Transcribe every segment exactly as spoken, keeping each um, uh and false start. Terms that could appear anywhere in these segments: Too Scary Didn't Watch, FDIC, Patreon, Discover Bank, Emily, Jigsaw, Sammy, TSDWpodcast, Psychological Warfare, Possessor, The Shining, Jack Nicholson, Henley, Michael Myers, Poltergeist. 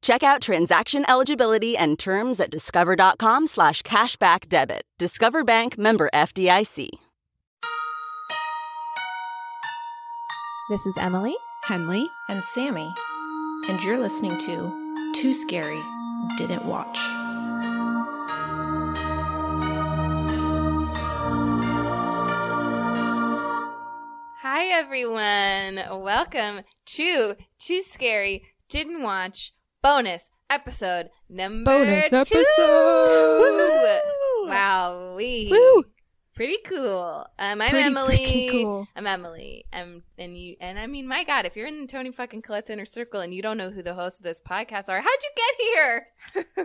Check out transaction eligibility and terms at discover.com slash cashback debit. Discover Bank, member F D I C. This is Emily, Henley, and Sammy, and you're listening to Too Scary Didn't Watch. Hi, everyone. Welcome to Too Scary Didn't Watch. Bonus episode number Bonus episode. two. Wow, woo! Pretty cool. Um, I'm Pretty Emily. Cool. I'm Emily. I'm and you and I mean, my God, if you're in Tony fucking Collette's inner circle and you don't know who the hosts of this podcast are, how'd you get here?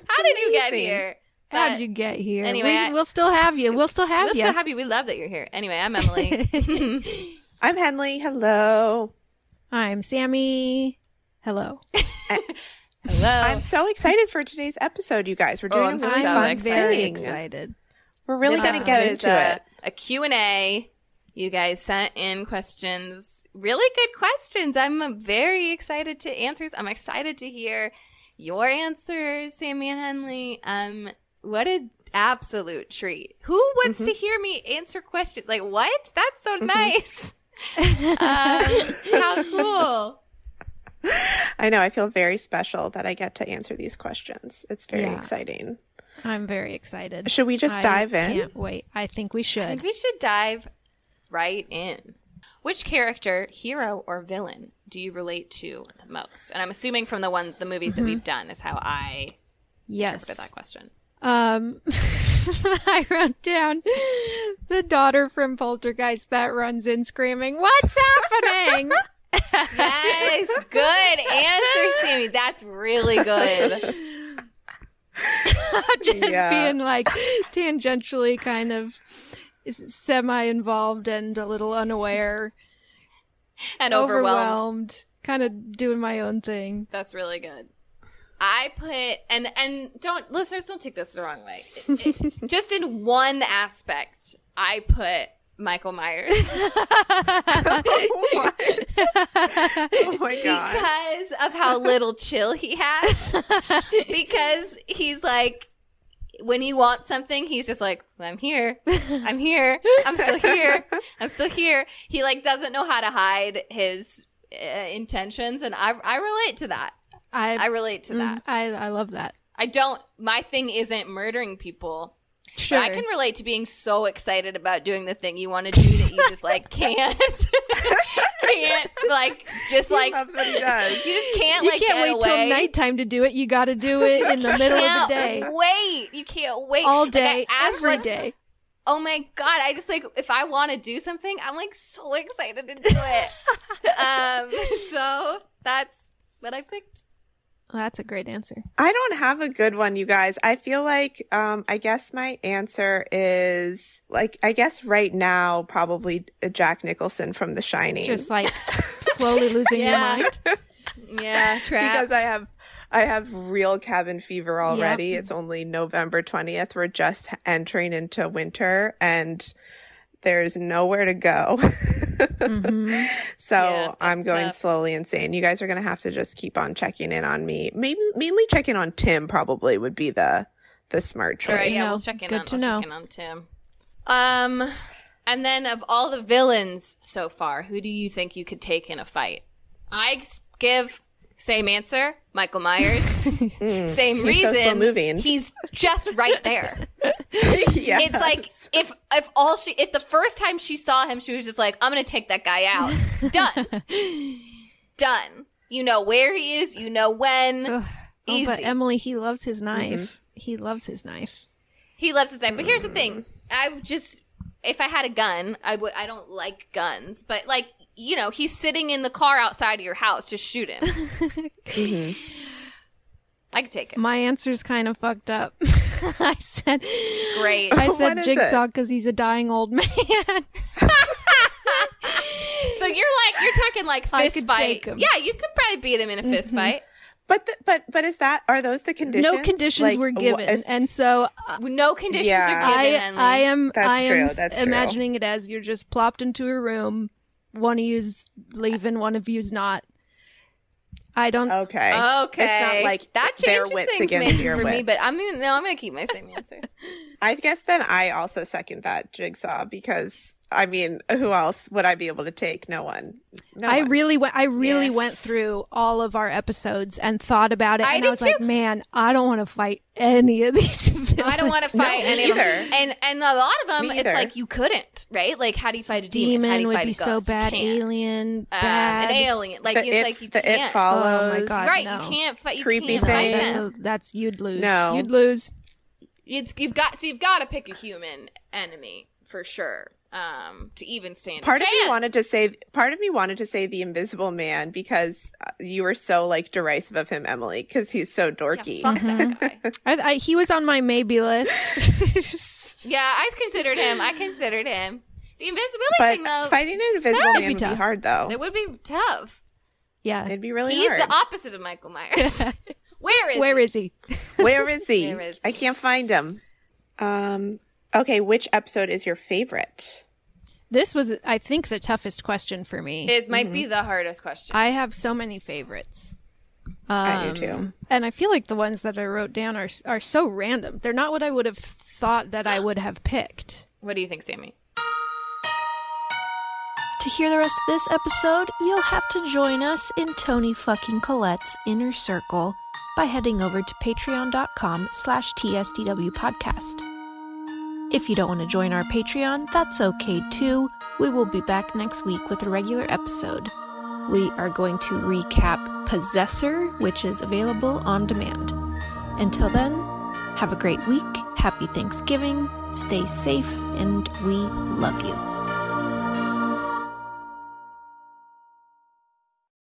How did you get here? But how'd you get here? Anyway, we, I, we'll still have you. We'll still have we'll you. We'll still have you. We love that you're here. Anyway, I'm Emily. I'm Henley. Hello. I'm Sammy. Hello. Hello. I'm so excited for today's episode, you guys. We're doing oh, I'm a really so fun exciting. Very excited. We're really going to get into a, it. A Q and A. You guys sent in questions. Really good questions. I'm very excited to answer. I'm excited to hear your answers, Sammy and Henley. Um, what an absolute treat. Who wants mm-hmm. to hear me answer questions? Like, what? That's so mm-hmm. nice. um, how cool. I know. I feel very special that I get to answer these questions. It's very yeah. exciting. I'm very excited. Should we just I dive in? Can't wait. I think we should. I think we should dive right in. Which character, hero or villain, do you relate to the most? And I'm assuming from the one, the movies mm-hmm. that we've done is how I yes. interpreted that question. Um, I wrote down the daughter from Poltergeist that runs in screaming, "What's happening?" Yes, good answer, Sammy. That's really good. Just yeah. being like tangentially kind of semi-involved and a little unaware. And overwhelmed. overwhelmed. Kind of doing my own thing. That's really good. I put, and, and don't, listeners, don't take this the wrong way. It, it, just in one aspect, I put Michael Myers. Oh my God. Because of how little chill he has. Because he's like, when he wants something, he's just like, I'm here. I'm here. I'm still here. I'm still here. He like doesn't know how to hide his uh, intentions. And I I relate to that. I, I relate to mm, that. I, I love that. I don't, my thing isn't murdering people. Sure. I can relate to being so excited about doing the thing you want to do that you just like can't, can't like just he like loves what he does. You just can't you like can't get wait away. Till nighttime to do it. You got to do it in the middle of the day. Wait, you can't wait all day, like every day. Oh my God! I just like if I want to do something, I'm like so excited to do it. um, so that's what I picked. Well, that's a great answer. I don't have a good one, you guys. I feel like, um, I guess my answer is like, I guess right now, probably Jack Nicholson from The Shining. Just like slowly losing yeah. your mind. Yeah, trapped. Because I have, I have real cabin fever already. Yep. It's only November twentieth. We're just entering into winter and there's nowhere to go. Mm-hmm. So yeah, I'm going tough. Slowly insane. You guys are going to have to just keep on checking in on me. Maybe mainly checking on Tim probably would be the the smart choice. All right, yeah, we'll check in, Good on, to we'll know. Check in on Tim. Um, and then of all the villains so far, who do you think you could take in a fight? I give same answer, Michael Myers. mm, same he's reason. So slow moving. He's just right there. Yes. It's like if if all she if the first time she saw him she was just like, I'm gonna take that guy out. Done. Done. You know where he is, you know when. Ugh. Easy. Oh, but Emily, he loves his knife. Mm-hmm. He loves his knife. He loves his knife. But here's the thing. I just if I had a gun, I would I don't like guns, but like, you know, he's sitting in the car outside of your house, just shoot him. Mm-hmm. I could take it. My answer's kind of fucked up. I said, great. I said what Jigsaw because he's a dying old man. So you're like, you're talking like fist fight. Yeah, you could probably beat him in a fist mm-hmm. fight. But the, but but is that are those the conditions? No conditions like, were given, if, and so uh, no conditions yeah. are given. I, I am That's I am true. That's imagining true. It as you're just plopped into a room. One of you's leaving, one of you's not. I don't. Okay. Okay. It's not like that changes their wits things against your for wits. Me, but I'm gonna, no, I'm going to keep my same answer. I guess then I also second that Jigsaw because I mean, who else would I be able to take? No one. No I one. really went. I really yes. went through all of our episodes and thought about it, I and I was too. like, man, I don't want to fight any of these. Villains. I don't want to fight no, any either. of them. And and a lot of them, me it's either. like you couldn't, right? Like, how do you fight a demon? Demon how do you would fight be a ghost? so bad. Alien, uh, bad. An alien, like the it's it, like you the can't. It follows. Oh my god, right? No. You can't fight. You Creepy can't thing. Fight them. That's, a, that's you'd lose. No. You'd lose. It's, you've got so you've got to pick a human enemy for sure. Um, to even stand part a of chance. me wanted to say part of me wanted to say the Invisible Man because you were so like derisive of him, Emily, because he's so dorky. Yeah, fuck that guy. I, I, he was on my maybe list. Yeah, I considered him. I considered him. The invisibility but thing, though, fighting an Invisible Man would be hard, though. It would be tough. Yeah, it'd be really. He's hard. He's the opposite of Michael Myers. Yeah. Where is? Where he? is he? Where is he? Where is he? I can't find him. Um. Okay, which episode is your favorite? This was, I think, the toughest question for me. It might mm-hmm. be the hardest question. I have so many favorites. Um, I do too. And I feel like the ones that I wrote down are are so random. They're not what I would have thought that I would have picked. What do you think, Sammy? To hear the rest of this episode, you'll have to join us in Tony fucking Collette's Inner Circle by heading over to patreon.com slash TSDW podcast. If you don't want to join our Patreon, that's okay too. We will be back next week with a regular episode. We are going to recap Possessor, which is available on demand. Until then, have a great week, happy Thanksgiving, stay safe, and we love you.